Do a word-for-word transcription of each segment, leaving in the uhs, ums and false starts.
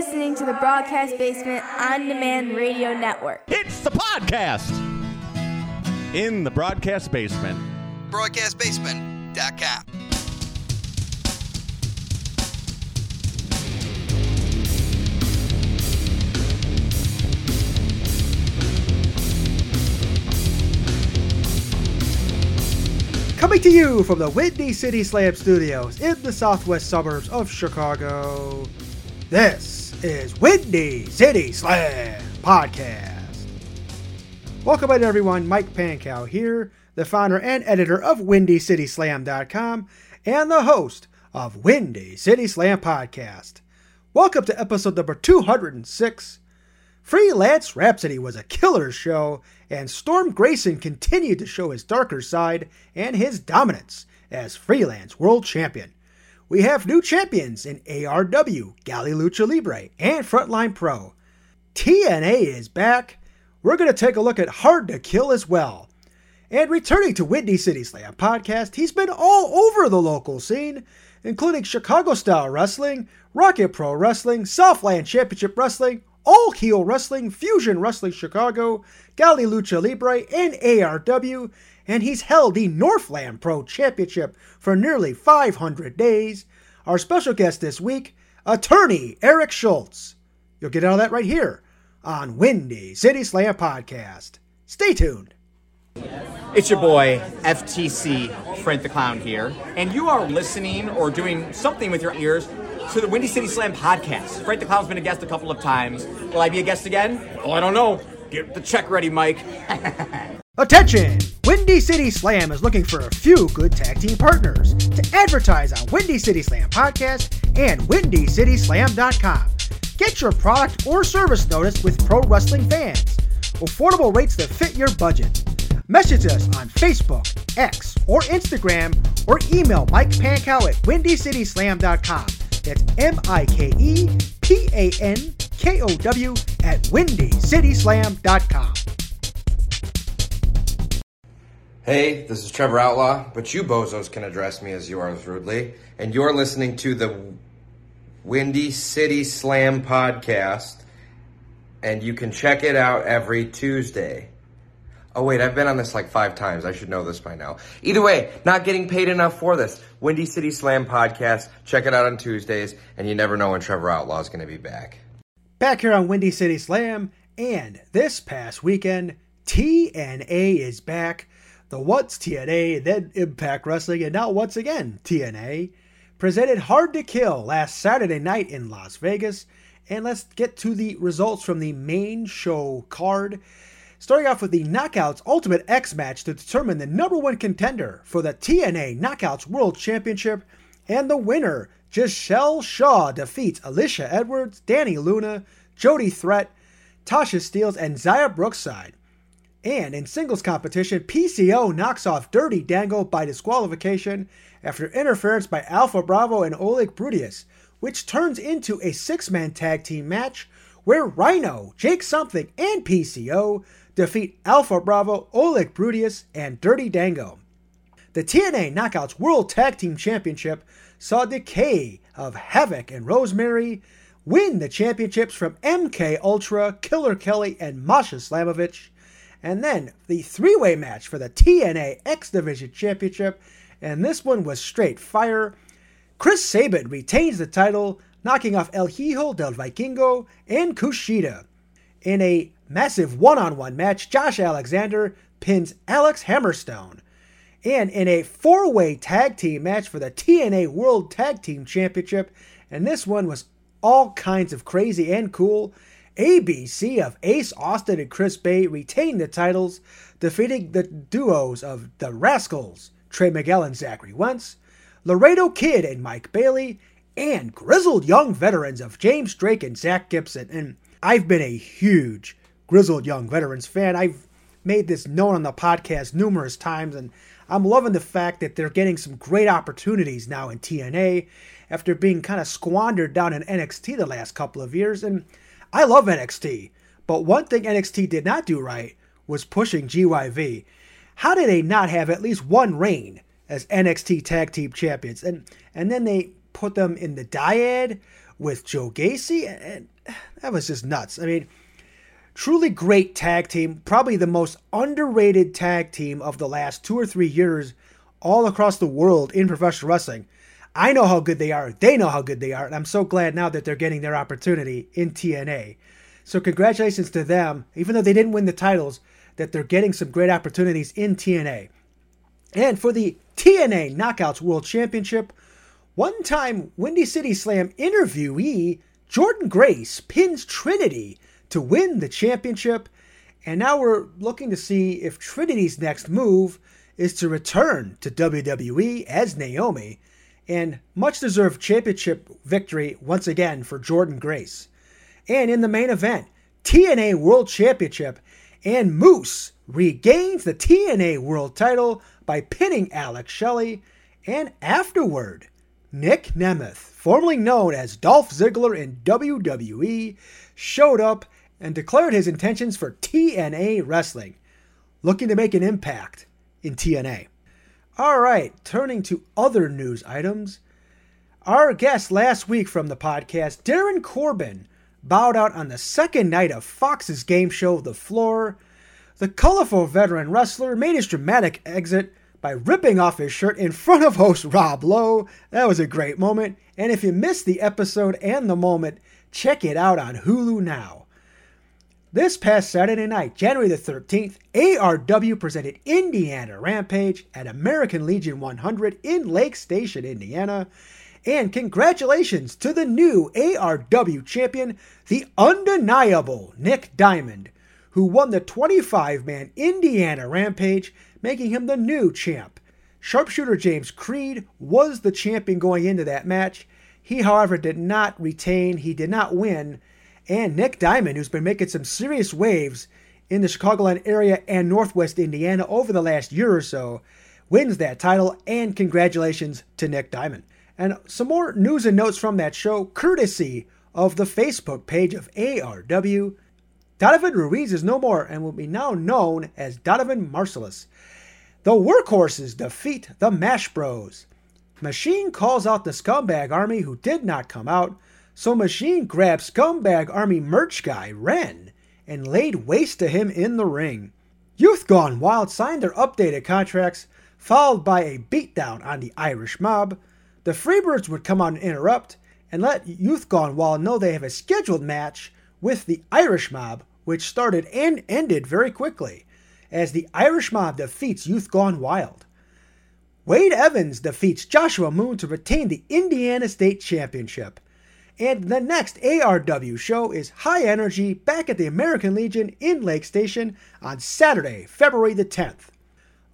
listening to the Broadcast Basement On Demand Radio Network. It's the podcast in the Broadcast Basement. broadcast basement dot com. Coming to you from the Windy City Slam Studios in the southwest suburbs of Chicago, this is Windy City Slam Podcast. Welcome in, everyone. Mike Pankow here, the founder and editor of windy city slam dot com and the host of Windy City Slam Podcast. Welcome to episode number two hundred six. Freelance Rhapsody was a killer show, and Storm Grayson continued to show his darker side and his dominance as Freelance World Champion. We have new champions in A R W, Gali Lucha Libre, and Frontline Pro. T N A is back. We're going to take a look at Hard to Kill as well. And returning to Windy City Slam Podcast, he's been all over the local scene, including Chicago-style wrestling, Rocket Pro Wrestling, Southland Championship Wrestling, All Heel Wrestling, Fusion Wrestling Chicago, Gali Lucha Libre, and A R W, and he's held the Northland Pro Championship for nearly five hundred days. Our special guest this week, attorney Eric Schultz. You'll get out of that right here on Windy City Slam Podcast. Stay tuned. It's your boy, F T C, Frank the Clown here, and you are listening or doing something with your ears to the Windy City Slam Podcast. Frank the Clown's been a guest a couple of times. Will I be a guest again? Oh, I don't know. Get the check ready, Mike. Attention! Windy City Slam is looking for a few good tag team partners to advertise on Windy City Slam Podcast and windy city slam dot com. Get your product or service noticed with pro wrestling fans. Affordable rates that fit your budget. Message us on Facebook, X, or Instagram, or email Mike Pankow at windy city slam dot com. That's M I K E P A N K O W at windy city slam dot com. Hey, this is Trevor Outlaw, but you bozos can address me as yours rudely. And you're listening to the Windy City Slam Podcast, and you can check it out every Tuesday. Oh, wait, I've been on this like five times. I should know this by now. Either way, not getting paid enough for this. Windy City Slam Podcast. Check it out on Tuesdays, and you never know when Trevor Outlaw's going to be back. Back here on Windy City Slam, and this past weekend, T N A is back. The once T N A, then Impact Wrestling, and now once again T N A. Presented Hard to Kill last Saturday night in Las Vegas. And let's get to the results from the main show card. Starting off with the Knockouts Ultimate X match to determine the number one contender for the T N A Knockouts World Championship. And the winner, Gisele Shaw, defeats Alicia Edwards, Danny Luna, Jody Threat, Tasha Steelz, and Xia Brookside. And in singles competition, P C O knocks off Dirty Dango by disqualification after interference by Alpha Bravo and Oleg Brutius, which turns into a six-man tag team match where Rhino, Jake Something, and P C O defeat Alpha Bravo, Oleg Brutius, and Dirty Dango. The T N A Knockouts World Tag Team Championship saw Decay of Havoc and Rosemary win the championships from M K Ultra, Killer Kelly, and Masha Slamovich. And then the three-way match for the T N A X Division Championship, and this one was straight fire. Chris Sabin retains the title, knocking off El Hijo del Vikingo and Kushida. In a massive one-on-one match, Josh Alexander pins Alex Hammerstone. And in a four-way tag team match for the T N A World Tag Team Championship, and this one was all kinds of crazy and cool, A B C of Ace Austin and Chris Bay retain the titles, defeating the duos of The Rascals, Trey Miguel and Zachary Wentz, Laredo Kid and Mike Bailey, and Grizzled Young Veterans of James Drake and Zach Gibson. And I've been a huge Grizzled Young Veterans fan. I've made this known on the podcast numerous times, and I'm loving the fact that they're getting some great opportunities now in T N A after being kind of squandered down in N X T the last couple of years. And I love N X T, but one thing N X T did not do right was pushing G Y V. How did they not have at least one reign as N X T Tag Team Champions? And and then they put them in the dyad with Joe Gacy, and that was just nuts. I mean, truly great tag team, probably the most underrated tag team of the last two or three years all across the world in professional wrestling. I know how good they are, they know how good they are, and I'm so glad now that they're getting their opportunity in T N A. So congratulations to them, even though they didn't win the titles, that they're getting some great opportunities in T N A. And for the T N A Knockouts World Championship, one-time Windy City Slam interviewee Jordan Grace pins Trinity to win the championship. And now we're looking to see if Trinity's next move is to return to W W E as Naomi. And much-deserved championship victory once again for Jordan Grace. And in the main event, T N A World Championship, and Moose regains the T N A World title by pinning Alex Shelley. And afterward, Nick Nemeth, formerly known as Dolph Ziggler in W W E, showed up and declared his intentions for T N A wrestling, looking to make an impact in T N A. All right, turning to other news items. Our guest last week from the podcast, Darren Corbin, bowed out on the second night of Fox's game show, The Floor. The colorful veteran wrestler made his dramatic exit by ripping off his shirt in front of host Rob Lowe. That was a great moment. And if you missed the episode and the moment, check it out on Hulu now. This past Saturday night, January the thirteenth, A R W presented Indiana Rampage at American Legion one hundred in Lake Station, Indiana. And congratulations to the new A R W champion, the undeniable Nick Diamond, who won the twenty-five man Indiana Rampage, making him the new champ. Sharpshooter James Creed was the champion going into that match. He, however, did not retain. He did not win. And Nick Diamond, who's been making some serious waves in the Chicagoland area and Northwest Indiana over the last year or so, wins that title. And congratulations to Nick Diamond. And some more news and notes from that show, courtesy of the Facebook page of A R W. Donovan Ruiz is no more and will be now known as Donovan Marsalis. The Workhorses defeat the Mash Bros. Machine calls out the Scumbag Army, who did not come out, so Machine grabs Scumbag Army merch guy, Ren, and laid waste to him in the ring. Youth Gone Wild signed their updated contracts, followed by a beatdown on the Irish Mob. The Freebirds would come out and interrupt and let Youth Gone Wild know they have a scheduled match with the Irish Mob, which started and ended very quickly, as the Irish Mob defeats Youth Gone Wild. Wade Evans defeats Joshua Moon to retain the Indiana State Championship. And the next A R W show is High Energy back at the American Legion in Lake Station on Saturday, February the tenth.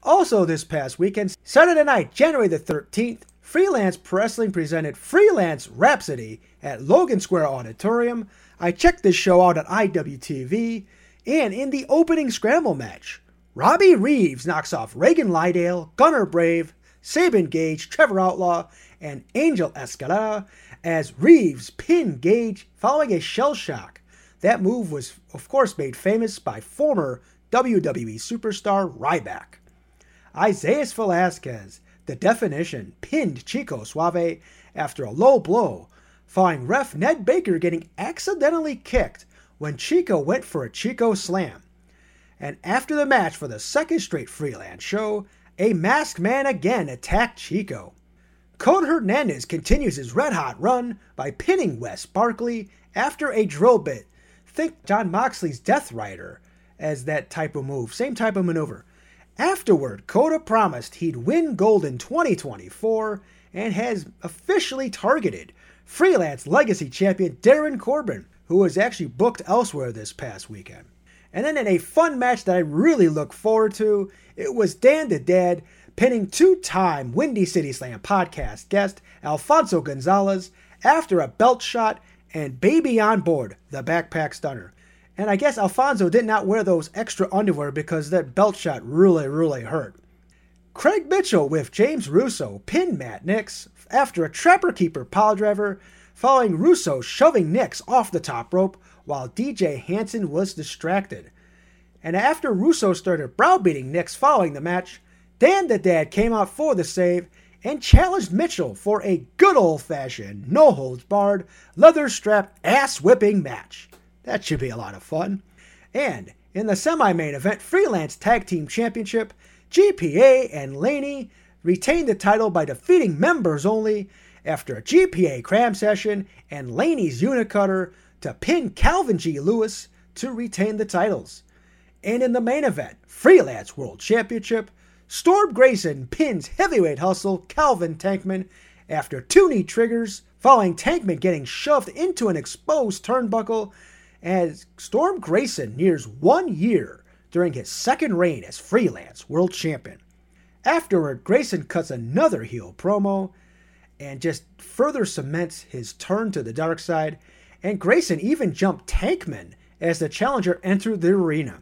Also this past weekend, Saturday night, January the thirteenth, Freelance Wrestling presented Freelance Rhapsody at Logan Square Auditorium. I checked this show out on I W T V, and in the opening scramble match, Robbie Reeves knocks off Reagan Lydale, Gunner Brave, Sabin Gage, Trevor Outlaw, and Angel Escalera, as Reeves pinned Gage following a shell shock. That move was, of course, made famous by former W W E superstar Ryback. Isaias Velasquez, The Definition, pinned Chico Suave after a low blow, following ref Ned Baker getting accidentally kicked when Chico went for a Chico Slam. And after the match, for the second straight Freelance show, a masked man again attacked Chico. Code Hernandez continues his red-hot run by pinning Wes Barkley after a drill bit. Think John Moxley's Death Rider as that type of move, same type of maneuver. Afterward, Kota promised he'd win gold in twenty twenty-four and has officially targeted Freelance Legacy champion Darren Corbin, who was actually booked elsewhere this past weekend. And then in a fun match that I really look forward to, it was Dan the Dad pinning two-time Windy City Slam podcast guest Alfonso Gonzalez after a belt shot and Baby On Board, the backpack stunner. And I guess Alfonso did not wear those extra underwear because that belt shot really, really hurt. Craig Mitchell with James Russo pinned Matt Nix after a Trapper Keeper piledriver, following Russo shoving Nix off the top rope while D J Hansen was distracted. And after Russo started browbeating Nix following the match, Dan the Dad came out for the save and challenged Mitchell for a good old-fashioned, no-holds-barred, leather-strapped, ass-whipping match. That should be a lot of fun. And in the semi-main event Freelance Tag Team Championship, G P A and Laney retained the title by defeating Members Only after a G P A cram session and Laney's Unicutter to pin Calvin G. Lewis to retain the titles. And in the main event, Freelance World Championship, Storm Grayson pins heavyweight hustle Calvin Tankman after two knee triggers following Tankman getting shoved into an exposed turnbuckle as Storm Grayson nears one year during his second reign as Freelance World Champion. Afterward, Grayson cuts another heel promo and just further cements his turn to the dark side, and Grayson even jumped Tankman as the challenger entered the arena.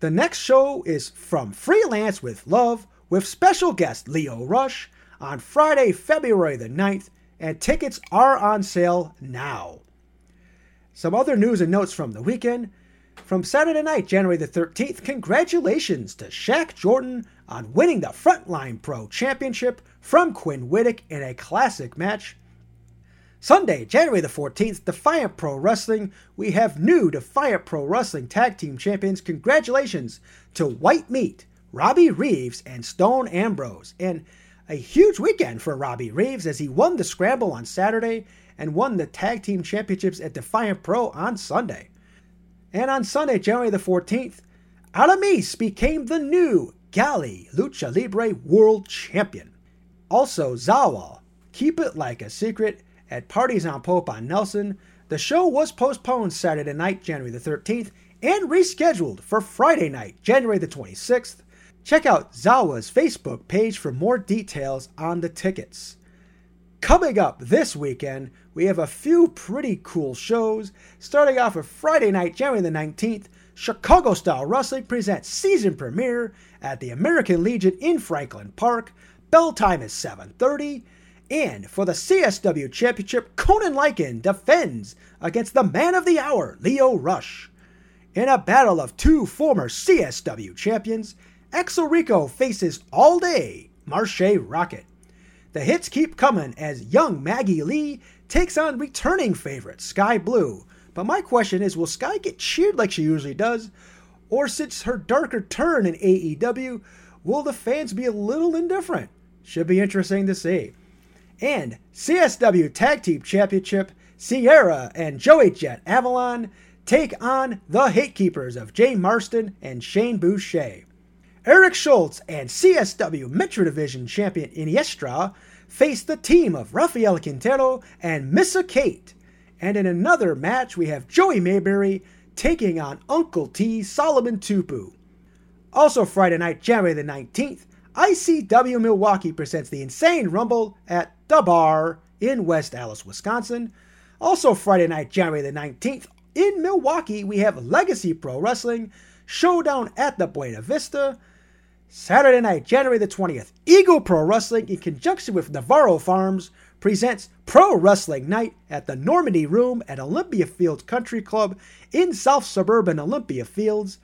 The next show is From Freelance with Love with special guest Leo Rush on Friday, February the ninth, and tickets are on sale now. Some other news and notes from the weekend. From Saturday night, January the thirteenth, congratulations to Shaq Jordan on winning the Frontline Pro Championship from Quinn Wittick in a classic match. Sunday, January the fourteenth, Defiant Pro Wrestling. We have new Defiant Pro Wrestling Tag Team Champions. Congratulations to White Meat, Robbie Reeves, and Stone Ambrose. And a huge weekend for Robbie Reeves as he won the Scramble on Saturday and won the Tag Team Championships at Defiant Pro on Sunday. And on Sunday, January the fourteenth, Aramis became the new Gali Lucha Libre World Champion. Also, Zawa, Keep It Like a Secret at Parties on Pope on Nelson. The show was postponed Saturday night, January the thirteenth, and rescheduled for Friday night, January the twenty-sixth. Check out Zawa's Facebook page for more details on the tickets. Coming up this weekend, we have a few pretty cool shows. Starting off with Friday night, January the nineteenth, Chicago Style Wrestling presents season premiere at the American Legion in Franklin Park. Bell time is seven thirty. And for the C S W Championship, Conan Lycan defends against the man of the hour, Leo Rush. In a battle of two former C S W champions, Exo Rico faces All Day Marche Rocket. The hits keep coming as young Maggie Lee takes on returning favorite Sky Blue. But my question is, will Sky get cheered like she usually does? Or since her darker turn in A E W, will the fans be a little indifferent? Should be interesting to see. And C S W Tag Team Championship, Sierra and Joey Jet Avalon take on the Hate Keepers of Jay Marston and Shane Boucher. Eric Schultz and C S W Metro Division Champion Iniestra face the team of Rafael Quintero and Missa Kate. And in another match, we have Joey Mayberry taking on Uncle T, Solomon Tupu. Also Friday night, January the nineteenth, I C W Milwaukee presents the Insane Rumble at The Bar in West Allis, Wisconsin. Also Friday night, January the nineteenth, in Milwaukee, we have Legacy Pro Wrestling Showdown at the Buena Vista. Saturday night, January the twentieth, Eagle Pro Wrestling in conjunction with Navarro Farms presents Pro Wrestling Night at the Normandy Room at Olympia Fields Country Club in South Suburban Olympia Fields.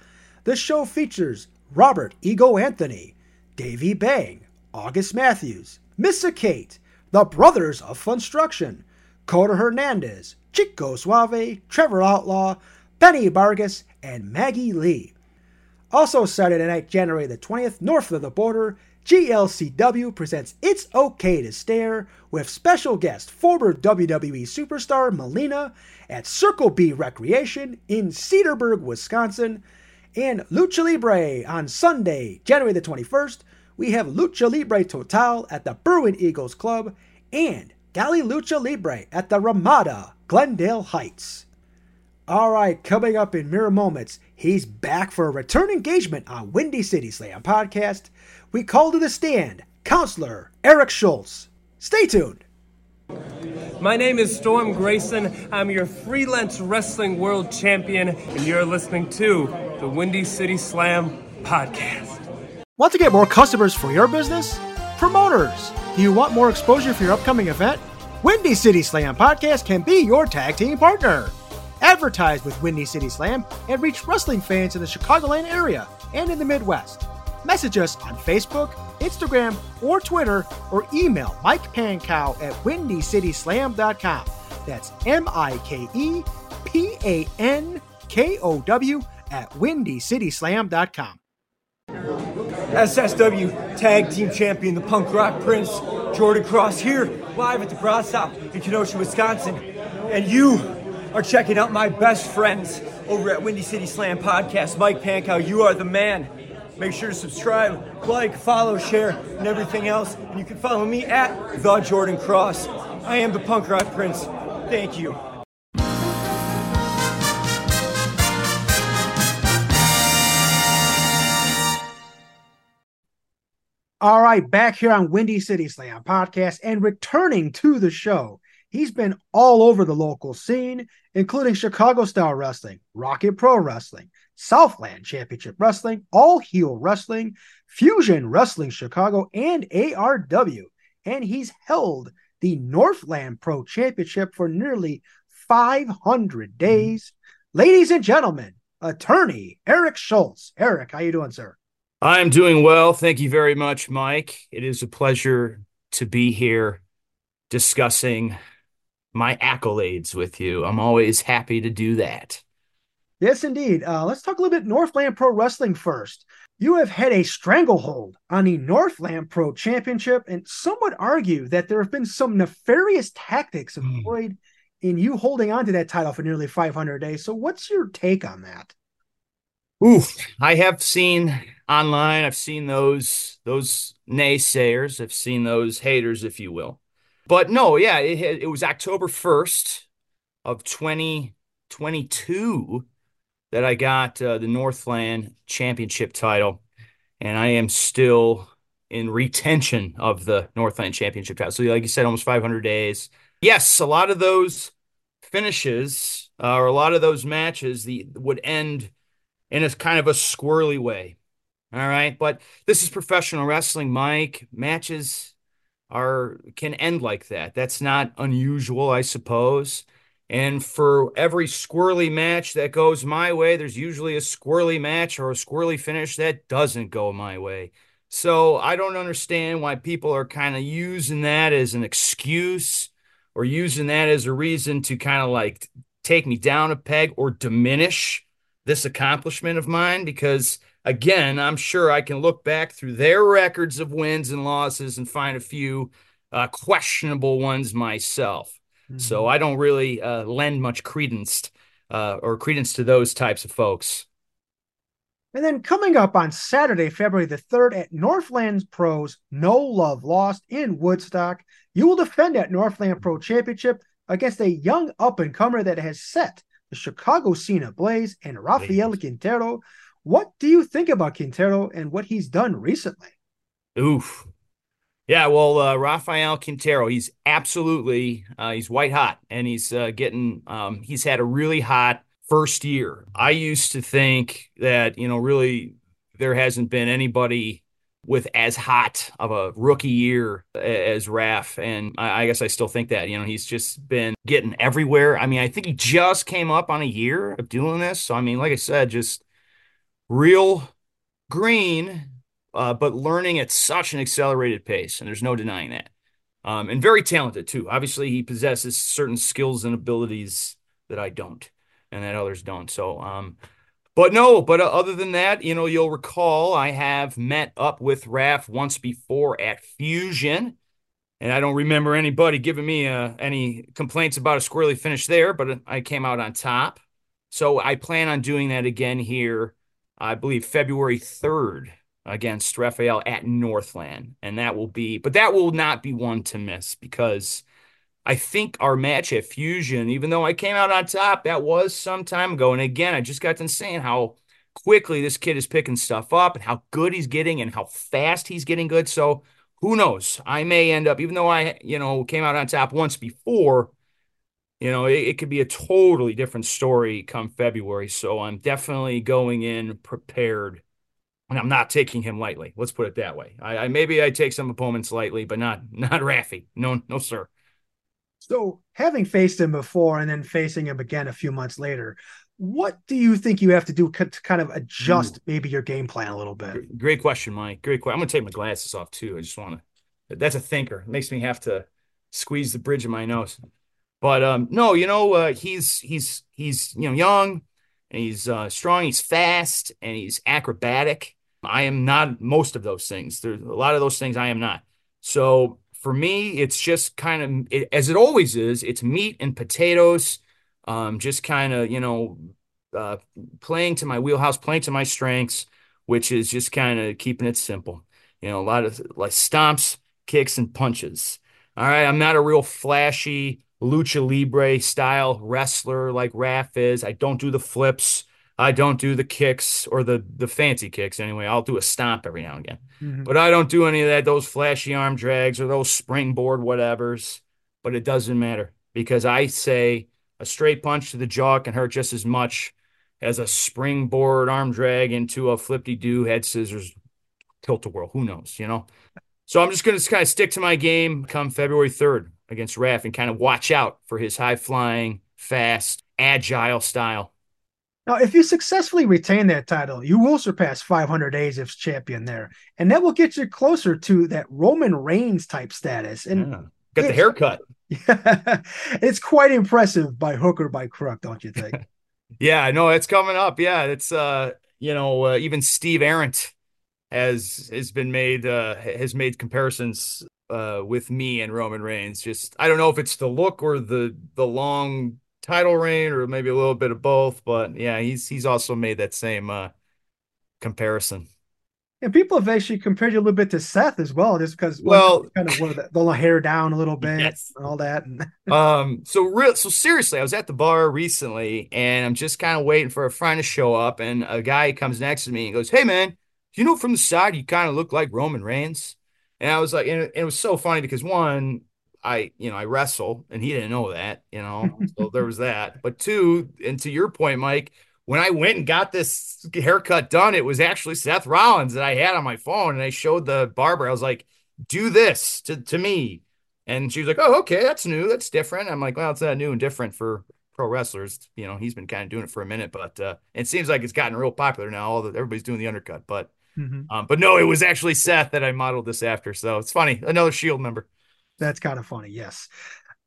The show features Robert Ego Anthony, Davey Bang, August Matthews, Missa Kate, the Brothers of Funstruction, Coda Hernandez, Chico Suave, Trevor Outlaw, Benny Vargas, and Maggie Lee. Also Saturday night, January the twentieth, north of the border, G L C W presents It's Okay to Stare with special guest former W W E superstar Melina at Circle B Recreation in Cedarburg, Wisconsin. And Lucha Libre on Sunday, January the twenty-first, we have Lucha Libre Total at the Berwyn Eagles Club and Gali Lucha Libre at the Ramada, Glendale Heights. Alright, coming up in mere moments, he's back for a return engagement on Windy City Slam Podcast. We call to the stand, Counselor Eric Schultz. Stay tuned. My name is Storm Grayson. I'm your Freelance Wrestling World Champion, and you're listening to the Windy City Slam Podcast. Want to get more customers for your business? Promoters, do you want more exposure for your upcoming event? Windy City Slam Podcast can be your tag team partner. Advertise with Windy City Slam and reach wrestling fans in the Chicagoland area and in the Midwest. Message us on Facebook, Instagram, or Twitter, or email Mike Pankow at windy city slam dot com. That's M I K E P A N K O W at windy city slam dot com. S S W Tag Team Champion, the Punk Rock Prince, Jordan Grace here, live at the Bra Stop in Kenosha, Wisconsin. And you are checking out my best friends over at Windy City Slam Podcast. Mike Pankow, you are the man. Make sure to subscribe, like, follow, share, and everything else. And you can follow me at The Jordan Grace. I am the Punk Rock Prince. Thank you. All right, back here on Windy City Slam Podcast and returning to the show. He's been all over the local scene, including Chicago Style Wrestling, Rocket Pro Wrestling, Southland Championship Wrestling, All Heel Wrestling, Fusion Wrestling Chicago, and A R W. And he's held the Northland Pro Championship for nearly five hundred days. Mm-hmm. Ladies and gentlemen, attorney Eric Schultz. Eric, how you doing, sir? I'm doing well. Thank you very much, Mike. It is a pleasure to be here discussing my accolades with you. I'm always happy to do that. Yes, indeed. Uh, let's talk a little bit Northland Pro Wrestling first. You have had a stranglehold on the Northland Pro Championship, and some would argue that there have been some nefarious tactics employed mm. in you holding on to that title for nearly five hundred days. So what's your take on that? Ooh, I have seen online, I've seen those those naysayers, I've seen those haters, if you will. But no, yeah, it, it was October first of twenty twenty-two that I got uh, the Northland Championship title, and I am still in retention of the Northland Championship title. So like you said, almost five hundred days. Yes, a lot of those finishes uh, or a lot of those matches the would end in a kind of a squirrely way. All right. But this is professional wrestling, Mike. Matches are can end like that. That's not unusual, I suppose. And for every squirrely match that goes my way, there's usually a squirrely match or a squirrely finish that doesn't go my way. So I don't understand why people are kind of using that as an excuse or using that as a reason to kind of like take me down a peg or diminish this accomplishment of mine, because again, I'm sure I can look back through their records of wins and losses and find a few uh, questionable ones myself. Mm-hmm. So I don't really uh, lend much credence uh, or credence to those types of folks. And then coming up on Saturday, February the third at Northland Pro's No Love Lost in Woodstock, you will defend that Northland Pro Championship against a young up-and-comer that has set the Chicago scene ablaze, and Rafael Quintero. What do you think about Quintero and what he's done recently? Oof. Yeah, well, uh, Rafael Quintero, he's absolutely, uh, he's white hot, and he's uh, getting, um, he's had a really hot first year. I used to think that, you know, really there hasn't been anybody with as hot of a rookie year as Raf. And I guess I still think that, you know, he's just been getting everywhere. I mean, I think he just came up on a year of doing this. So, I mean, like I said, just real green, uh, but learning at such an accelerated pace. And there's no denying that. Um, and very talented, too. Obviously, he possesses certain skills and abilities that I don't and that others don't. So, um But no, but other than that, you know, you'll recall I have met up with Raf once before at Fusion, and I don't remember anybody giving me uh, any complaints about a squirrely finish there, but I came out on top. So I plan on doing that again here, I believe February third against Rafael at Northland, and that will be, but that will not be one to miss, because I think our match at Fusion, even though I came out on top, that was some time ago. And again, I just got done saying how quickly this kid is picking stuff up and how good he's getting and how fast he's getting good. So who knows? I may end up, even though I, you know, came out on top once before, you know, it, it could be a totally different story come February. So I'm definitely going in prepared, and I'm not taking him lightly. Let's put it that way. I, I maybe I take some opponents lightly, but not, not Rafi. No, no, sir. So having faced him before and then facing him again a few months later, what do you think you have to do to kind of adjust Ooh. maybe your game plan a little bit? Great question, Mike. Great question. I'm going to take my glasses off too. I just want to, that's a thinker. It makes me have to squeeze the bridge of my nose. But um, no, you know, uh, he's, he's, he's, you know, young and he's uh, strong, he's fast and he's acrobatic. I am not most of those things. There's a lot of those things I am not. So for me, it's just kind of, it, as it always is, it's meat and potatoes. Um, just kind of, you know, uh, playing to my wheelhouse, playing to my strengths, which is just kind of keeping it simple. You know, a lot of like stomps, kicks, and punches. All right. I'm not a real flashy lucha libre style wrestler like Raph is. I don't do the flips. I don't do the kicks or the, the fancy kicks anyway. I'll do a stomp every now and again, mm-hmm. but I don't do any of that, those flashy arm drags or those springboard whatevers. But it doesn't matter because I say, a straight punch to the jaw can hurt just as much as a springboard arm drag into a flip-de-doo, head scissors, tilt-a-whirl. Who knows, you know? So I'm just going to kind of stick to my game come February third against Raph and kind of watch out for his high-flying, fast, agile style. Now, if you successfully retain that title, you will surpass five hundred days as champion there, and that will get you closer to that Roman Reigns-type status. And yeah. Got the haircut. Yeah, it's quite impressive by hook or by crook, don't you think? Yeah, no, it's coming up. Yeah, it's, uh, you know, uh, even Steve Arendt has has been made, uh, has made comparisons uh, with me and Roman Reigns. Just, I don't know if it's the look or the the long title reign or maybe a little bit of both. But yeah, he's he's also made that same uh, comparison. And people have actually compared you a little bit to Seth as well, just because well, kind of one of the, the hair down a little bit yes. and all that. um, so real, so seriously, I was at the bar recently, and I'm just kind of waiting for a friend to show up, and a guy comes next to me and goes, "Hey man, do you know from the side you kind of look like Roman Reigns?" And I was like, and it, it was so funny because one, I you know I wrestle, and he didn't know that, you know, so there was that. But two, and to your point, Mike. When I went and got this haircut done, it was actually Seth Rollins that I had on my phone. And I showed the barber. I was like, do this to, to me. And she was like, oh, okay, that's new. That's different. I'm like, well, it's not new and different for pro wrestlers. You know, he's been kind of doing it for a minute, but uh, it seems like it's gotten real popular now. All the, everybody's doing the undercut, but, mm-hmm. um, but no, it was actually Seth that I modeled this after. So it's funny. Another Shield member. That's kind of funny. Yes.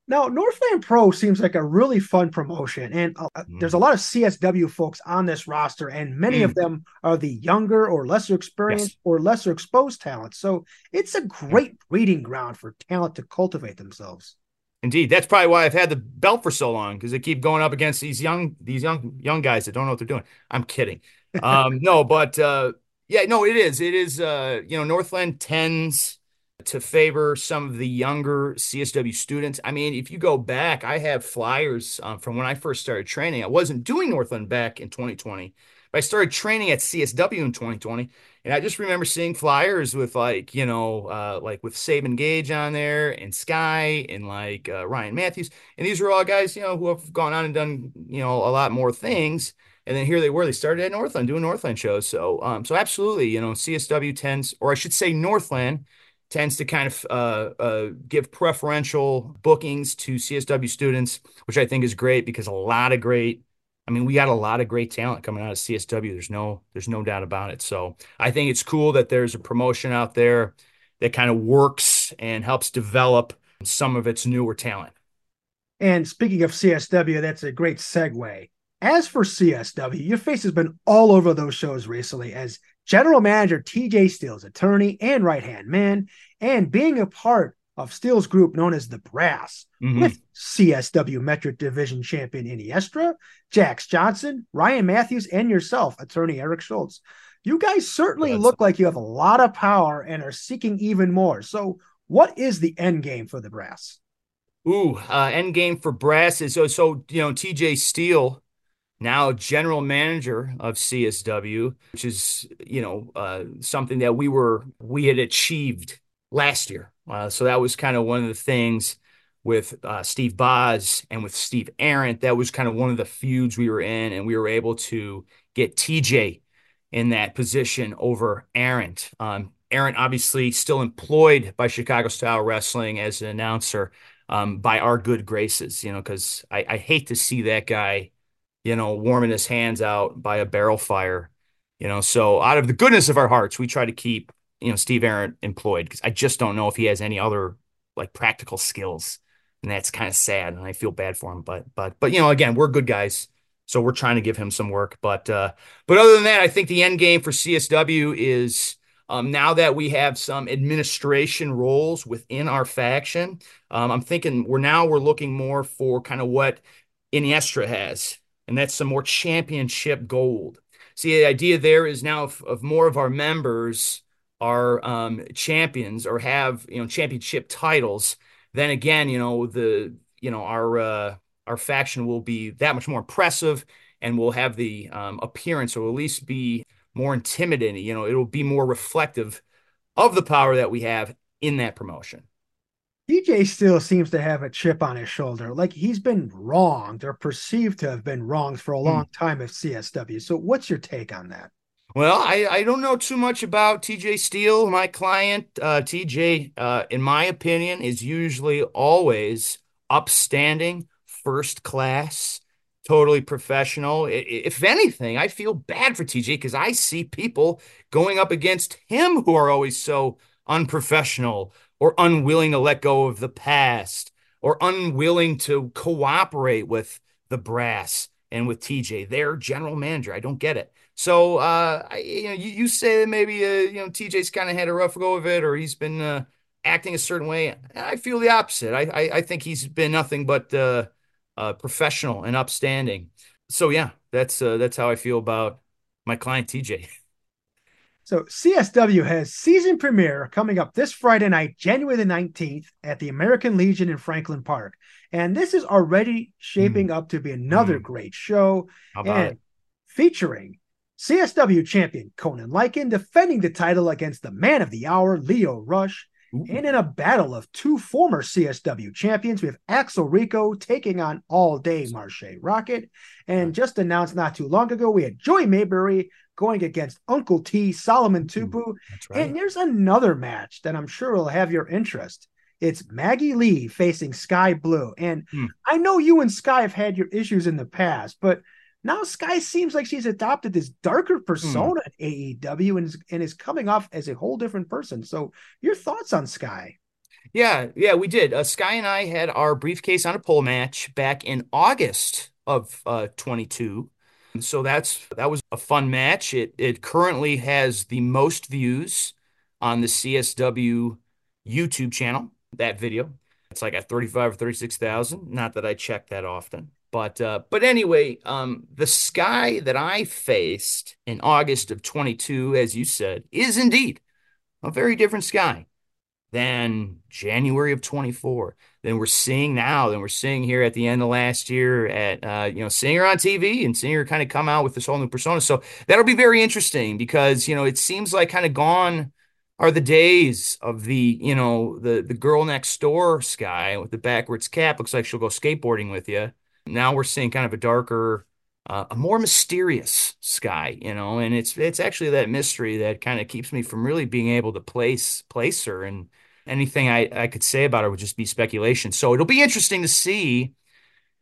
Now, Northland Pro seems like a really fun promotion, and uh, mm. there's a lot of C S W folks on this roster, and many mm. of them are the younger or lesser experienced yes. or lesser exposed talent. So it's a great breeding ground for talent to cultivate themselves. Indeed. That's probably why I've had the belt for so long, because they keep going up against these young these young young guys that don't know what they're doing. I'm kidding. Um, no, but uh, yeah, no, it is. It is, uh, you know, Northland tends to favor some of the younger C S W students. I mean, if you go back, I have flyers um, from when I first started training. I wasn't doing Northland back in twenty twenty, but I started training at C S W in twenty twenty. And I just remember seeing flyers with like, you know, uh, like with Saban Gage on there and Sky and like uh, Ryan Matthews. And these were all guys, you know, who have gone on and done, you know, a lot more things. And then here they were, they started at Northland doing Northland shows. So, um, so absolutely, you know, C S W tends, or I should say Northland tends to kind of uh, uh, give preferential bookings to C S W students, which I think is great because a lot of great, I mean, we got a lot of great talent coming out of C S W. There's no, there's no doubt about it. So I think it's cool that there's a promotion out there that kind of works and helps develop some of its newer talent. And speaking of C S W, that's a great segue. As for C S W, your face has been all over those shows recently as General Manager T J Steelz, attorney and right-hand man, and being a part of Steelz Group known as the Brass, mm-hmm. with C S W Metric Division champion Iniestra, Jax Johnson, Ryan Matthews, and yourself, attorney Eric Schultz. You guys certainly That's... look like you have a lot of power and are seeking even more. So what is the end game for the Brass? Ooh, uh, end game for Brass is, so, so you know, T J Steelz, now general manager of C S W, which is, you know, uh, something that we were, we had achieved last year. Uh, so that was kind of one of the things with uh, Steve Boz and with Steve Arendt. That was kind of one of the feuds we were in, and we were able to get T J in that position over Arendt. Um, Arendt obviously still employed by Chicago Style Wrestling as an announcer um, by our good graces, you know, because I, I hate to see that guy you know, warming his hands out by a barrel fire, you know. So out of the goodness of our hearts, we try to keep, you know, Steve Arndt employed, because I just don't know if he has any other like practical skills. And that's kind of sad, and I feel bad for him. But, but, but, you know, again, we're good guys, so we're trying to give him some work. But, uh, but other than that, I think the end game for C S W is, um, now that we have some administration roles within our faction, um, I'm thinking we're now we're looking more for kind of what Iniestra has, and that's some more championship gold. See, the idea there is now of, of more of our members are um, champions or have, you know, championship titles. Then again, you know, the, you know, our, uh, our faction will be that much more impressive, and we'll have the um, appearance, or at least be more intimidating. You know, it'll be more reflective of the power that we have in that promotion. D J still seems to have a chip on his shoulder. Like, he's been wronged or perceived to have been wronged for a long time at C S W. So what's your take on that? Well, I, I don't know too much about T J Steele, my client. Uh, T J, uh, in my opinion, is usually always upstanding, first class, totally professional. If anything, I feel bad for T J, because I see people going up against him who are always so unprofessional or unwilling to let go of the past or unwilling to cooperate with the brass and with T J, their general manager. I don't get it. So, uh, I, you know, you, you say that maybe, uh, you know, T J's kind of had a rough go of it, or he's been uh, acting a certain way. I feel the opposite. I, I, I think he's been nothing but uh, uh, professional and upstanding. So, yeah, that's uh, that's how I feel about my client, T J. So C S W has season premiere coming up this Friday night, January the nineteenth, at the American Legion in Franklin Park. And this is already shaping mm. up to be another mm. great show. How about it? Featuring C S W champion Conan Lycan defending the title against the man of the hour, Lio Rush. Ooh. And in a battle of two former C S W champions, we have Axel Rico taking on All Day Marche Rocket. And just announced not too long ago, we had Joey Mayberry going against Uncle T, Solomon Tupu. Ooh, that's right. And there's another match that I'm sure will have your interest. It's Maggie Lee facing Sky Blue. And mm. I know you and Sky have had your issues in the past, but now Sky seems like she's adopted this darker persona at mm. A E W and is, and is coming off as a whole different person. So your thoughts on Sky? Yeah, yeah, we did. Uh, Sky and I had our briefcase on a pole match back in August of uh, twenty-two. And so that's that was a fun match. It it currently has the most views on the C S W YouTube channel, that video. It's like at thirty-five or thirty-six thousand. Not that I check that often. But uh, but anyway, um, the Sky that I faced in August of twenty-two, as you said, is indeed a very different Sky than January of twenty-four. Than we're seeing now, than we're seeing here at the end of last year, at uh, you know, seeing her on T V and seeing her kind of come out with this whole new persona. So that'll be very interesting, because you know it seems like kind of gone are the days of the, you know, the the girl next door Sky with the backwards cap. Looks like she'll go skateboarding with you. Now we're seeing kind of a darker, uh, a more mysterious Sky, you know, and it's it's actually that mystery that kind of keeps me from really being able to place place her, and anything I, I could say about her would just be speculation. So it'll be interesting to see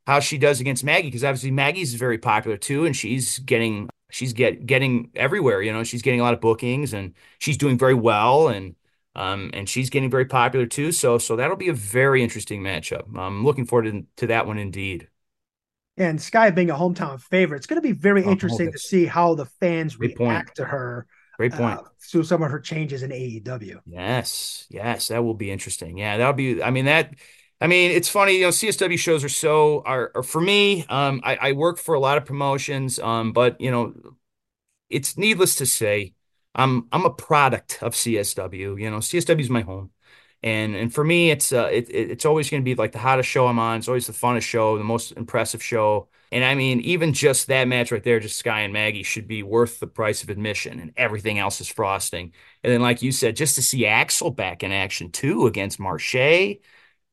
how she does against Maggie, because obviously Maggie's very popular too, and she's getting she's get getting everywhere, you know, she's getting a lot of bookings and she's doing very well, and um and she's getting very popular too. So so that'll be a very interesting matchup. I'm looking forward to, to that one indeed. And Sky being a hometown favorite, it's going to be very oh, interesting to see how the fans Great react point. to her. Great point. Uh, through some of her changes in A E W. Yes, yes, that will be interesting. Yeah, that'll be. I mean that. I mean, it's funny. You know, C S W shows are so are, are for me. Um, I, I work for a lot of promotions. Um, but you know, it's needless to say, I'm I'm a product of C S W. You know, C S W is my home. And and for me, it's uh, it, it's always going to be like the hottest show I'm on. It's always the funnest show, the most impressive show. And I mean, even just that match right there, just Sky and Maggie, should be worth the price of admission, and everything else is frosting. And then, like you said, just to see Axel back in action too against Marche,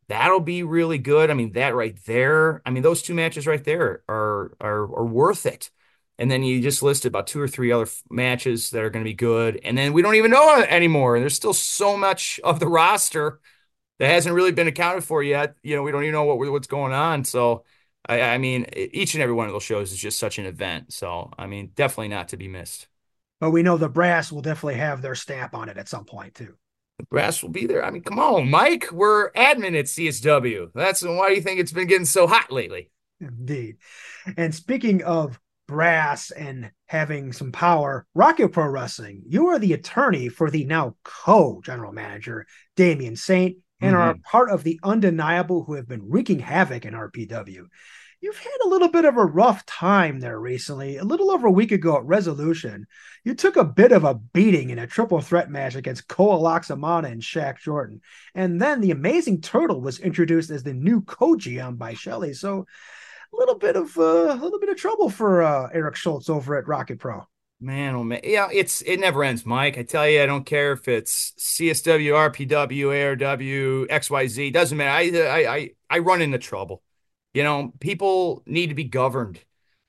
that'll be really good. I mean, that right there. I mean, those two matches right there are are are worth it. And then you just listed about two or three other f- matches that are going to be good. And then we don't even know anymore. There's still so much of the roster that hasn't really been accounted for yet. You know, we don't even know what what's going on. So I, I mean, each and every one of those shows is just such an event. So, I mean, definitely not to be missed. But we know the brass will definitely have their stamp on it at some point, too. The brass will be there. I mean, come on, Mike. We're admin at C S W. That's why do you think it's been getting so hot lately? Indeed. And speaking of brass and having some power, Rocket Pro Wrestling, you are the attorney for the now co-general manager, Damian Saint, and mm-hmm. are part of the Undeniable who have been wreaking havoc in R P W. You've had a little bit of a rough time there recently. A little over a week ago at Resolution, you took a bit of a beating in a triple threat match against Koa Loxamana and Shaq Jordan. And then the Amazing Turtle was introduced as the new co-G M by Shelley. So a little bit of uh, a little bit of trouble for uh, Eric Schultz over at Rocket Pro. Man, oh man, yeah, it's it never ends, Mike. I tell you, I don't care if it's C S W, R P W, A R W, X Y Z. Doesn't matter. I I I, I run into trouble. You know, people need to be governed,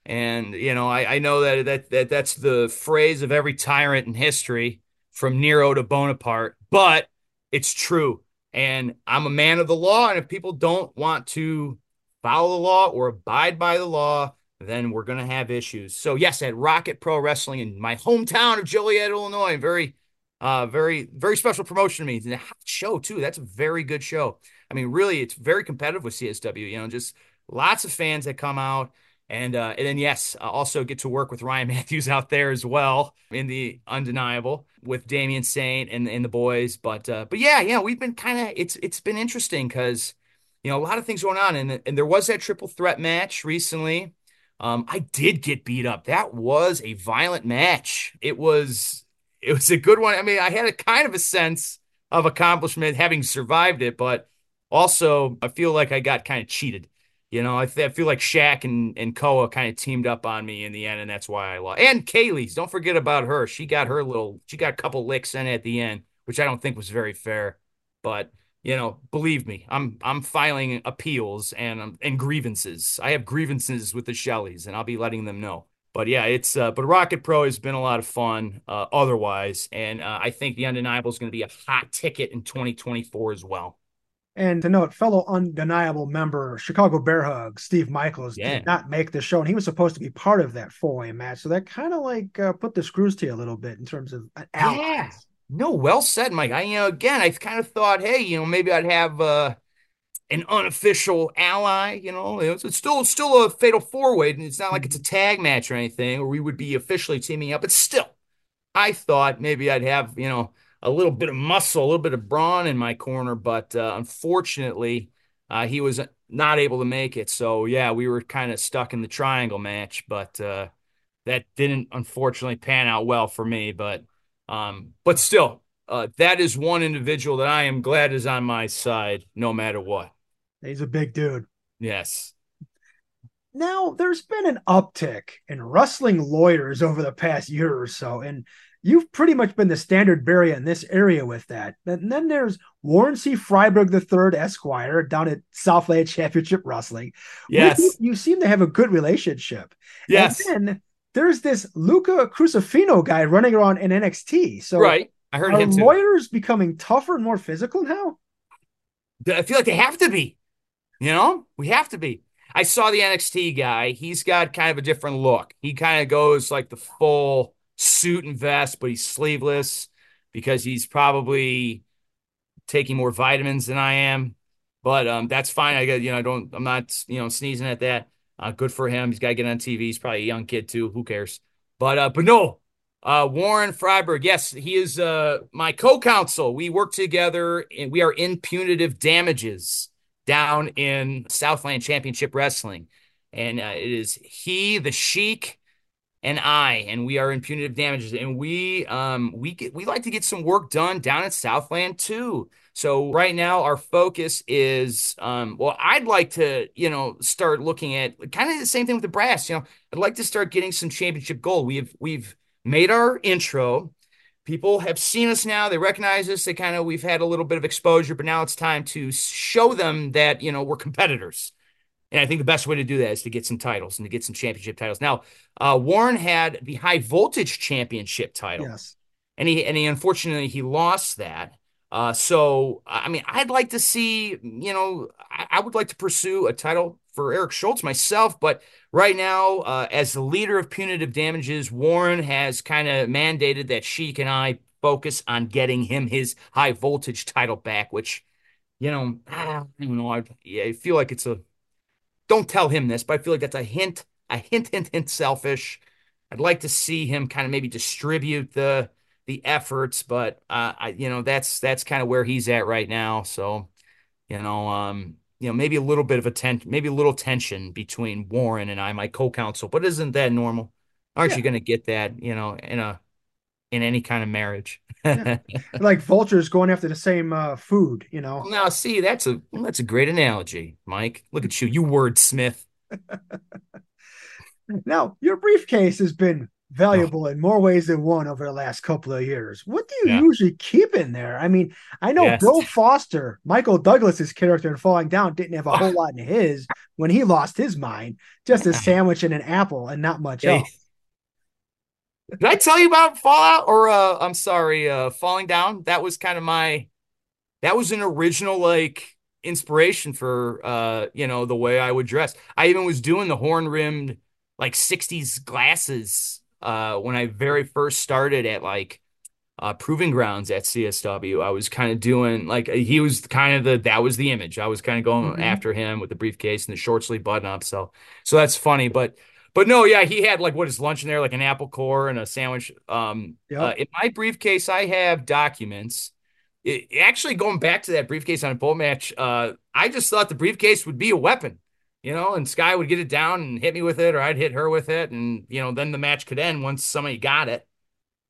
and you know, I, I know that, that that that's the phrase of every tyrant in history, from Nero to Bonaparte. But it's true, and I'm a man of the law. And if people don't want to follow the law or abide by the law, then we're going to have issues. So yes, at Rocket Pro Wrestling in my hometown of Joliet, Illinois, very, uh, very, very special promotion to me. It's a hot show too. That's a very good show. I mean, really, it's very competitive with C S W, you know, just lots of fans that come out. And, uh, and then yes, I also get to work with Ryan Matthews out there as well in the Undeniable with Damian Saint and, and the boys. But, uh, but yeah, yeah, we've been kind of, it's, it's been interesting because, you know, a lot of things going on. And, and there was that triple threat match recently. Um, I did get beat up. That was a violent match. It was, it was a good one. I mean, I had a kind of a sense of accomplishment having survived it, but also I feel like I got kind of cheated. You know, I, th- I feel like Shaq and, and Koa kind of teamed up on me in the end, and that's why I lost. And Kaylee's, don't forget about her. She got her little, she got a couple licks in at the end, which I don't think was very fair, but you know, believe me, I'm I'm filing appeals and um, and grievances. I have grievances with the Shelleys, and I'll be letting them know. But yeah, it's uh, but Rocket Pro has been a lot of fun uh, otherwise, and uh, I think the Undeniable is going to be a hot ticket in twenty twenty-four as well. And to note, fellow Undeniable member Chicago Bear Hug Steve Michaels yeah. did not make the show, and he was supposed to be part of that four-way match. So that kind of like uh, put the screws to you a little bit in terms of an out. Yeah. No, well said, Mike. I, you know, again, I kind of thought, hey, you know, maybe I'd have uh, an unofficial ally. You know, it's, it's still still a fatal four way, and it's not like it's a tag match or anything, or we would be officially teaming up. But still, I thought maybe I'd have, you know, a little bit of muscle, a little bit of brawn in my corner. But uh, unfortunately, uh, he was not able to make it. So yeah, we were kind of stuck in the triangle match, but uh, that didn't unfortunately pan out well for me. But Um, but still, uh, that is one individual that I am glad is on my side, no matter what. He's a big dude. Yes. Now, there's been an uptick in wrestling lawyers over the past year or so, and you've pretty much been the standard bearer in this area with that. And then there's Warren C. Freiberg the third, Esquire, down at Southland Championship Wrestling. Yes. With you, you seem to have a good relationship. Yes. And then there's this Luca Crucifino guy running around in N X T. So right. I heard are him too. Lawyers becoming tougher and more physical now? I feel like they have to be. You know, we have to be. I saw the N X T guy. He's got kind of a different look. He kind of goes like the full suit and vest, but he's sleeveless because he's probably taking more vitamins than I am. But um, that's fine. I got, you know, I don't, I'm not, you know, sneezing at that. Uh, good for him. He's got to get on T V. He's probably a young kid too. Who cares? But uh, but no, uh, Warren Freiberg. Yes, he is uh, my co-counsel. We work together, and we are in punitive damages down in Southland Championship Wrestling, and uh, it is he, the Sheik, and I, and we are in punitive damages, and we um we get, we like to get some work done down at Southland too. So right now our focus is, um, well, I'd like to, you know, start looking at kind of the same thing with the brass. You know, I'd like to start getting some championship gold. We've, we've made our intro. People have seen us now. They recognize us. They kind of, we've had a little bit of exposure, but now it's time to show them that, you know, we're competitors. And I think the best way to do that is to get some titles and to get some championship titles. Now, uh, Warren had the high voltage championship title. Yes. And he, and he, unfortunately he lost that. Uh, so, I mean, I'd like to see, you know, I, I would like to pursue a title for Eric Schultz myself, but right now, uh, as the leader of Punitive Damages, Warren has kind of mandated that Sheik and I focus on getting him his high voltage title back, which, you know, I don't even know. I, I feel like it's a, don't tell him this, but I feel like that's a hint, a hint, hint, hint selfish. I'd like to see him kind of maybe distribute the, the efforts, but, uh, I, you know, that's, that's kind of where he's at right now. So, you know, um, you know, maybe a little bit of a ten, maybe a little tension between Warren and I, my co-counsel, but isn't that normal? Aren't yeah. you going to get that, you know, in a, in any kind of marriage? Yeah. Like vultures going after the same uh, food, you know? Now, see, that's a, that's a great analogy, Mike. Look at you, you wordsmith. Now, your briefcase has been valuable oh. in more ways than one over the last couple of years. What do you yeah. usually keep in there? I mean, I know yes. Bro Foster, Michael Douglas's character in Falling Down, didn't have a whole lot in his when he lost his mind. Just a sandwich and an apple and not much yeah. else. Did I tell you about Fallout or uh, I'm sorry, uh, Falling Down? That was kind of my, that was an original like inspiration for, uh, you know, the way I would dress. I even was doing the horn rimmed like sixties glasses uh, when I very first started at like uh, Proving Grounds at C S W. I was kind of doing like, he was kind of the, that was the image. I was kind of going mm-hmm. after him with the briefcase and the short sleeve button up. So, so that's funny, but But no, yeah, he had like what is lunch in there, like an apple core and a sandwich. Um, yep. uh, in my briefcase, I have documents. It, actually, going back to that briefcase on a bowl match, uh, I just thought the briefcase would be a weapon, you know, and Sky would get it down and hit me with it, or I'd hit her with it, and you know, then the match could end once somebody got it.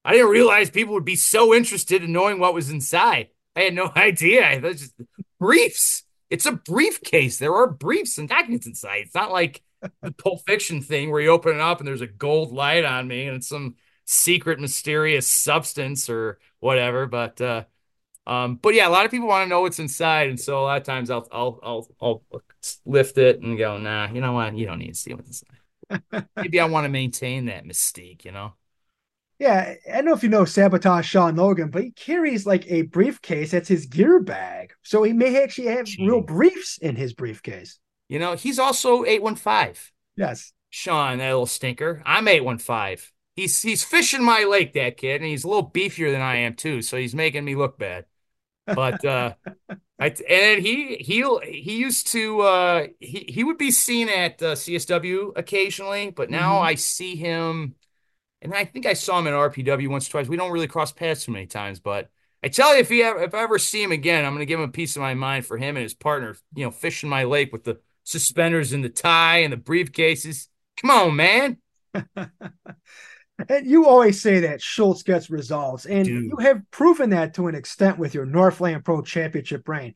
I didn't realize people would be so interested in knowing what was inside. I had no idea. I was just briefs. It's a briefcase. There are briefs and documents inside. It's not like the Pulp Fiction thing where you open it up and there's a gold light on me and it's some secret mysterious substance or whatever. But, uh, um, but yeah, a lot of people want to know what's inside. And so a lot of times I'll, I'll, I'll, I'll lift it and go, nah, you know what? You don't need to see what's inside. Maybe I want to maintain that mystique, you know? Yeah. I don't know if you know Sabotage Sean Logan, but he carries like a briefcase. That's his gear bag. So he may actually have Gee. real briefs in his briefcase. You know, he's also eight one five. Yes. Sean, that little stinker. I'm eight one five. He's he's fishing my lake, that kid, and he's a little beefier than I am, too, so he's making me look bad. But uh, I, and then he he he used to uh, – he, he would be seen at uh, C S W occasionally, but now mm-hmm. I see him – and I think I saw him at R P W once or twice. We don't really cross paths too many times, but – I tell you, if he ever, if I ever see him again, I'm going to give him a piece of my mind for him and his partner, you know, fishing my lake with the suspenders and the tie and the briefcases. Come on, man. And you always say that Schultz gets results, and Dude. you have proven that to an extent with your Northland Pro Championship reign.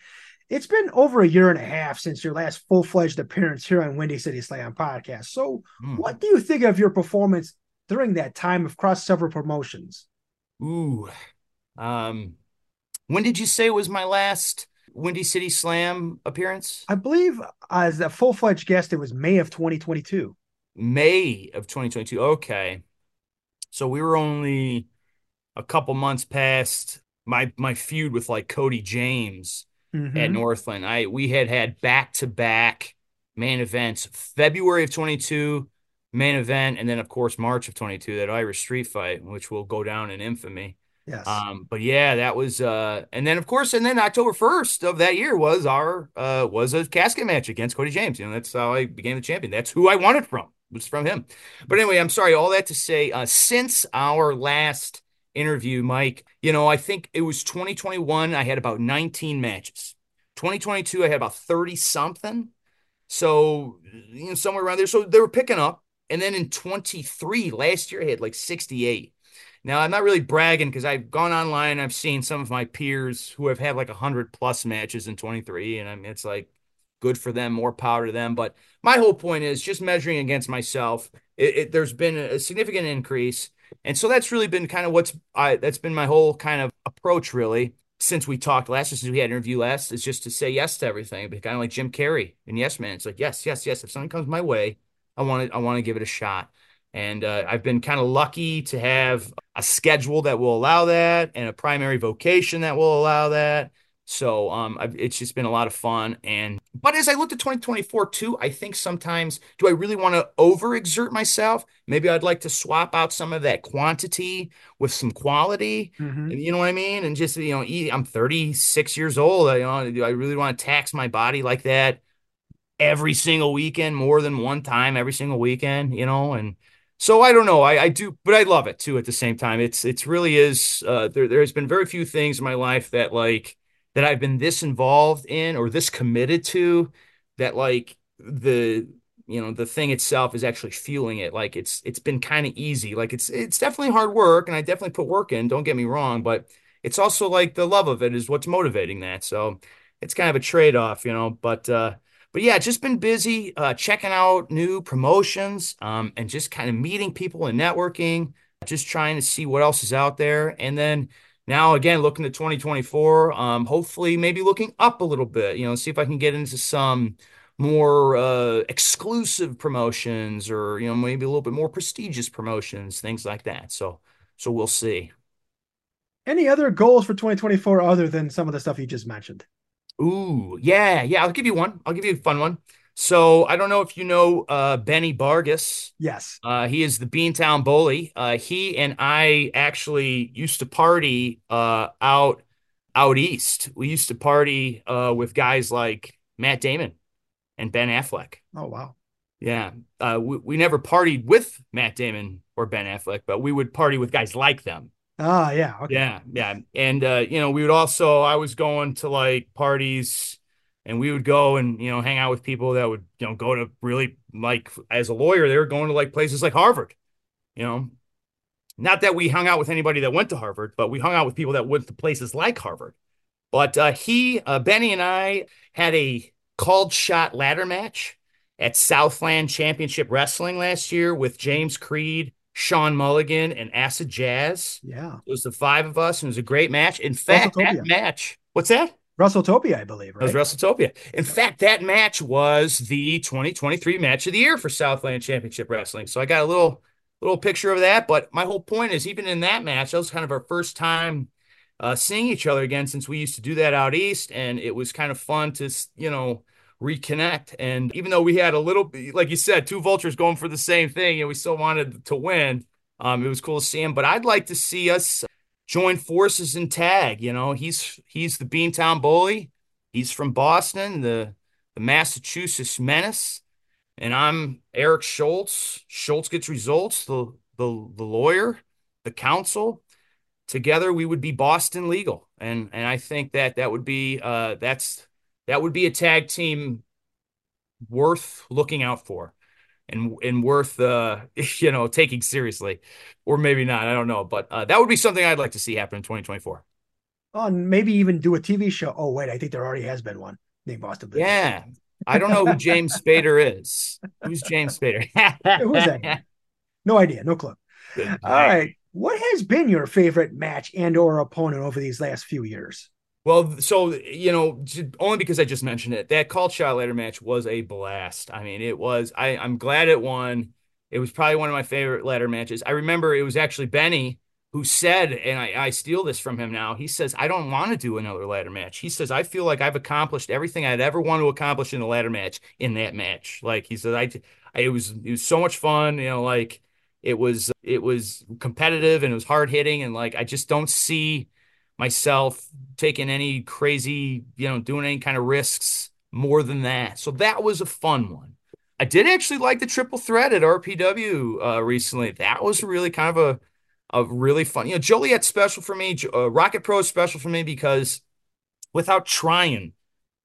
It's been over a year and a half since your last full-fledged appearance here on Windy City Slam podcast. So mm. what do you think of your performance during that time across several promotions? Ooh. Um, when did you say was my last Windy City Slam appearance? I believe as a full-fledged guest, it was May of twenty twenty-two. May of twenty twenty-two. Okay. So we were only a couple months past my, my feud with like Cody James mm-hmm. at Northland. I, we had had back-to-back main events, February of twenty-two main event. And then of course, March of twenty-two, that Irish street fight, which will go down in infamy. Yes. Um, but yeah, that was, uh, and then of course, and then October first of that year was our, uh, was a casket match against Cody James. You know, that's how I became the champion. That's who I won it from, was from him. But anyway, I'm sorry, all that to say, uh, since our last interview, Mike, you know, I think it was twenty twenty-one. I had about nineteen matches. twenty twenty-two, I had about thirty something. So, you know, somewhere around there. So they were picking up. And then in twenty-three last year, I had like sixty-eight. Now, I'm not really bragging because I've gone online and I've seen some of my peers who have had like one hundred plus matches in twenty-three, and I mean, it's like good for them, more power to them. But my whole point is just measuring against myself. It, it, there's been a significant increase. And so that's really been kind of what's I, that's been my whole kind of approach, really, since we talked last, since we had an interview last, is just to say yes to everything. But kind of like Jim Carrey and Yes Man. It's like, yes, yes, yes. If something comes my way, I want to, I want to give it a shot. And uh, I've been kind of lucky to have a schedule that will allow that and a primary vocation that will allow that. So um, I've, it's just been a lot of fun. And but as I looked at twenty twenty-four too, I think sometimes, do I really want to overexert myself? Maybe I'd like to swap out some of that quantity with some quality. Mm-hmm. You know what I mean? And just, you know, eat, I'm thirty-six years old. I, you know, do I really want to tax my body like that every single weekend, more than one time every single weekend? You know, and so I don't know. I, I do, but I love it too. At the same time, it's it's really is. Uh, there there has been very few things in my life that like. that I've been this involved in or this committed to that, like the, you know, the thing itself is actually fueling it. Like it's, it's been kind of easy. Like it's, it's definitely hard work, and I definitely put work in, don't get me wrong, but it's also like the love of it is what's motivating that. So it's kind of a trade-off, you know, but, uh, but yeah, just been busy uh, checking out new promotions um, and just kind of meeting people and networking, just trying to see what else is out there. And then, now, again, looking to twenty twenty-four, um, hopefully maybe looking up a little bit, you know, see if I can get into some more uh, exclusive promotions or, you know, maybe a little bit more prestigious promotions, things like that. So so we'll see. Any other goals for twenty twenty-four other than some of the stuff you just mentioned? Ooh, yeah, yeah. I'll give you one. I'll give you a fun one. So I don't know if you know uh, Benny Vargas. Yes. Uh, he is the Beantown Bully. Uh, he and I actually used to party uh, out out east. We used to party uh, with guys like Matt Damon and Ben Affleck. Oh, wow. Yeah. Uh, we, we never partied with Matt Damon or Ben Affleck, but we would party with guys like them. Oh, yeah. Okay. Yeah. Yeah. And, uh, you know, we would also, I was going to like parties, and we would go and, you know, hang out with people that would, you know, go to really, like, as a lawyer, they were going to, like, places like Harvard, you know. Not that we hung out with anybody that went to Harvard, but we hung out with people that went to places like Harvard. But uh, he, uh, Benny and I had a called shot ladder match at Southland Championship Wrestling last year with James Creed, Sean Mulligan, and Acid Jazz. Yeah. It was the five of us, and it was a great match. In fact, that match, what's that? WrestleTopia, I believe, right? That was WrestleTopia. In fact, that match was the twenty twenty-three match of the year for Southland Championship Wrestling. So I got a little little picture of that. But my whole point is, even in that match, that was kind of our first time uh, seeing each other again, since we used to do that out east. And it was kind of fun to, you know, reconnect. And even though we had a little, like you said, two vultures going for the same thing, and we still wanted to win, um, it was cool to see him. But I'd like to see us join forces and tag. You know, he's he's the Beantown Bully. He's from Boston, the, the Massachusetts Menace. And I'm Eric Schultz. Schultz Gets Results, the, the the lawyer, the counsel. Together we would be Boston Legal. And and I think that that would be uh that's that would be a tag team worth looking out for. And and worth, uh, you know, taking seriously, or maybe not. I don't know. But uh, that would be something I'd like to see happen in twenty twenty-four. Oh, and maybe even do a T V show. Oh, wait, I think there already has been one named Boston Blitz. Yeah. I don't know who James Spader is. Who's James Spader? Who's that? No idea. No clue. All right. What has been your favorite match and or opponent over these last few years? Well, so, you know, only because I just mentioned it, that called shot ladder match was a blast. I mean, it was, I, I'm glad it won. It was probably one of my favorite ladder matches. I remember it was actually Benny who said, and I, I steal this from him now, he says, I don't want to do another ladder match. He says, I feel like I've accomplished everything I'd ever want to accomplish in a ladder match in that match. Like he said, I, I it was, it was so much fun, you know, like it was, it was competitive and it was hard hitting. And like, I just don't see myself taking any crazy, you know, doing any kind of risks more than that. So that was a fun one. I did actually like the triple threat at R P W uh, recently. That was really kind of a, a really fun, you know, Joliet special for me, uh, Rocket Pro is special for me because without trying,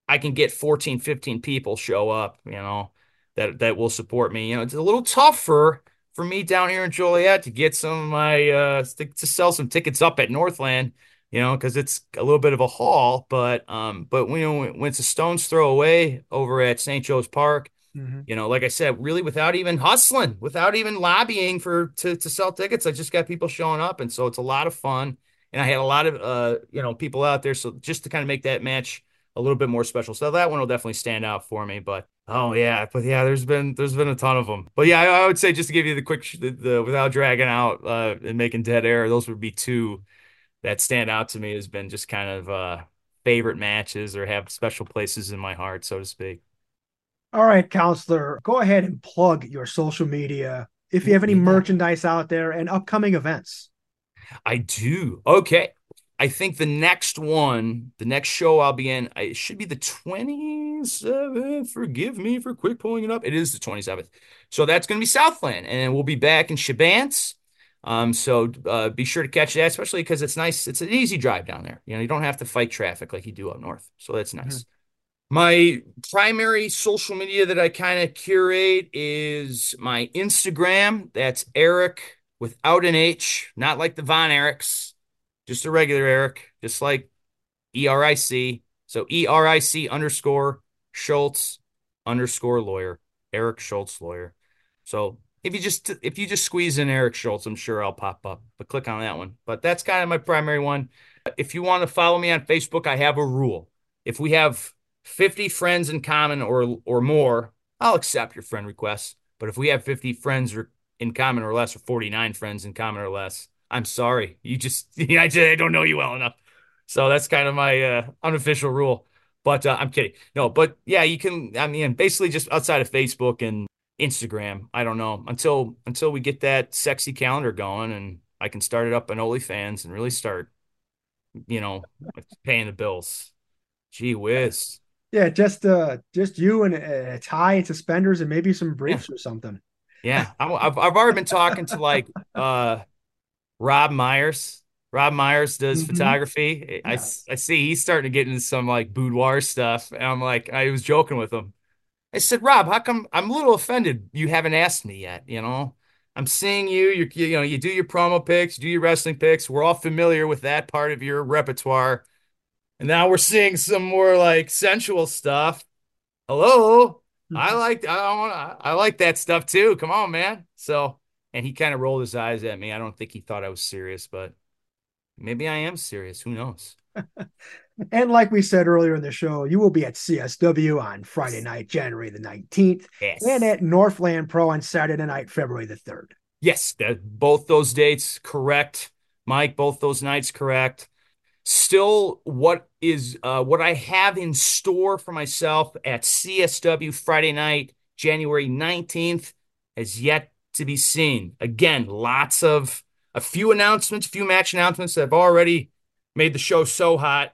I can get fourteen, fifteen people show up, you know, that, that will support me. You know, it's a little tougher for me down here in Joliet to get some of my, uh, to sell some tickets up at Northland, you know, because it's a little bit of a haul, but um, but you know, when it's a stone's throw away over at Saint Joe's Park, mm-hmm. you know, like I said, really without even hustling, without even lobbying for to to sell tickets, I just got people showing up, and so it's a lot of fun. And I had a lot of uh, you know, people out there, so just to kind of make that match a little bit more special. So that one will definitely stand out for me. But oh yeah, but yeah, there's been there's been a ton of them. But yeah, I, I would say just to give you the quick, the, the without dragging out uh, and making dead air, those would be two that stand out to me. Has been just kind of uh, favorite matches or have special places in my heart, so to speak. All right, Counselor, go ahead and plug your social media if you have any merchandise out there and upcoming events. I do. Okay. I think the next one, the next show I'll be in, it should be the twenty-seventh. Forgive me for quick pulling it up. It is the twenty-seventh. So that's going to be Southland, and we'll be back in Shabance. Um, so uh, be sure to catch that, especially because it's nice. It's an easy drive down there. You know, you don't have to fight traffic like you do up north. So that's nice. Mm-hmm. My primary social media that I kind of curate is my Instagram. That's Eric without an H, not like the Von Erichs, just a regular Eric, just like E R I C. So E R I C underscore Schultz underscore lawyer, Eric Schultz lawyer. So if you just if you just squeeze in Eric Schultz, I'm sure I'll pop up, but click on that one. But that's kind of my primary one. If you want to follow me on Facebook, I have a rule. If we have fifty friends in common or or more, I'll accept your friend requests. But if we have fifty friends or in common or less, or forty-nine friends in common or less, I'm sorry. You just, you know, I just I don't know you well enough. So that's kind of my uh, unofficial rule. But uh, I'm kidding. No, but yeah, you can, I mean, basically just outside of Facebook and Instagram, I don't know, until until we get that sexy calendar going and I can start it up on OnlyFans and really start, you know, paying the bills. Gee whiz. Yeah, just uh, just you and a tie and suspenders and maybe some briefs yeah. or something. Yeah, I've I've already been talking to like uh, Rob Myers. Rob Myers does mm-hmm. photography. Yeah. I, I see he's starting to get into some like boudoir stuff, and I'm like, I was joking with him. I said, Rob, how come I'm a little offended you haven't asked me yet? You know, I'm seeing you. You you know, you do your promo pics, you do your wrestling pics. We're all familiar with that part of your repertoire. And now we're seeing some more like sensual stuff. Hello, I like I want I like that stuff too. Come on, man. So, and he kind of rolled his eyes at me. I don't think he thought I was serious, but maybe I am serious. Who knows? And like we said earlier in the show, you will be at C S W on Friday night, January the nineteenth, yes. and at Northland Pro on Saturday night, February the third. Yes, that, both those dates correct, Mike. Both those nights correct. Still, what is uh, what I have in store for myself at C S W Friday night, January nineteenth, has yet to be seen. Again, lots of a few announcements, few match announcements that have already made the show so hot,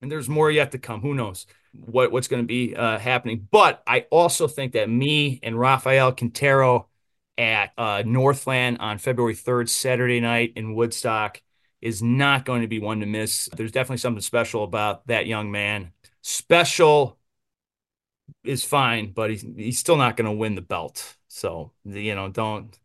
and there's more yet to come. Who knows what, what's going to be uh, happening? But I also think that me and Rafael Quintero at uh, Northland on February third, Saturday night in Woodstock, is not going to be one to miss. There's definitely something special about that young man. Special is fine, but he's he's still not going to win the belt. So, you know, don't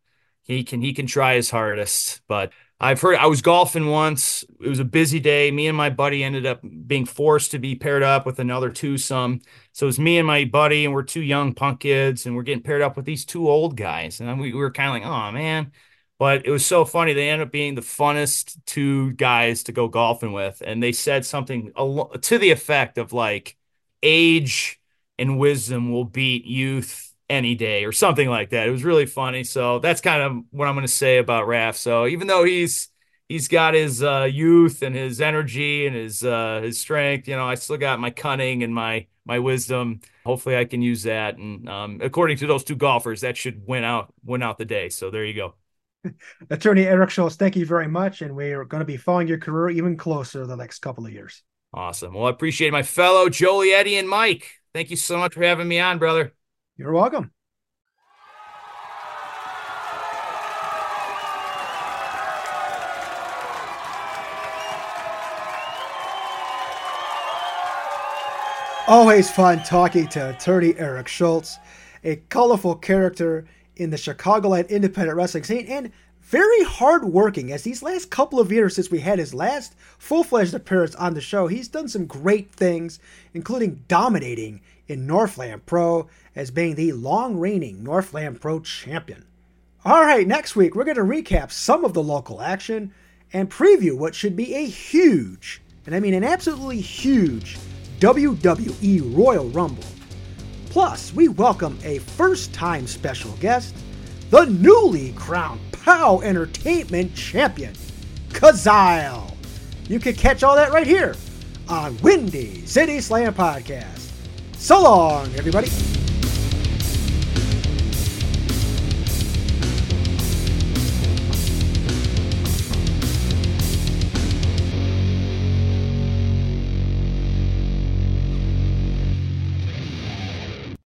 he can he can try his hardest, but I've heard I was golfing once. It was a busy day. Me and my buddy ended up being forced to be paired up with another twosome. So it was me and my buddy, and we're two young punk kids, and we're getting paired up with these two old guys. And we, we were kind of like, oh man. But it was so funny. They ended up being the funnest two guys to go golfing with. And they said something to the effect of like, age and wisdom will beat youth any day or something like that. It was really funny. So that's kind of what I'm going to say about Raph. So even though he's he's got his uh, youth and his energy and his uh, his strength, you know, I still got my cunning and my my wisdom. Hopefully I can use that. And um, according to those two golfers, that should win out, win out the day. So there you go. Attorney Eric Schultz, thank you very much, and we are going to be following your career even closer the next couple of years. Awesome. Well, I appreciate my fellow Jolie, Eddie, and Mike. Thank you so much for having me on, brother. You're welcome. Always fun talking to Attorney Eric Schultz, a colorful character in the Chicagoland independent wrestling scene, and very hardworking, as these last couple of years since we had his last full-fledged appearance on the show, he's done some great things, including dominating in Northland Pro as being the long-reigning Northland Pro champion. All right, next week, we're going to recap some of the local action and preview what should be a huge, and I mean an absolutely huge, W W E Royal Rumble. Plus, we welcome a first-time special guest, the newly crowned POW Entertainment champion, Gisele. You can catch all that right here on Windy City Slam Podcast. So long, everybody.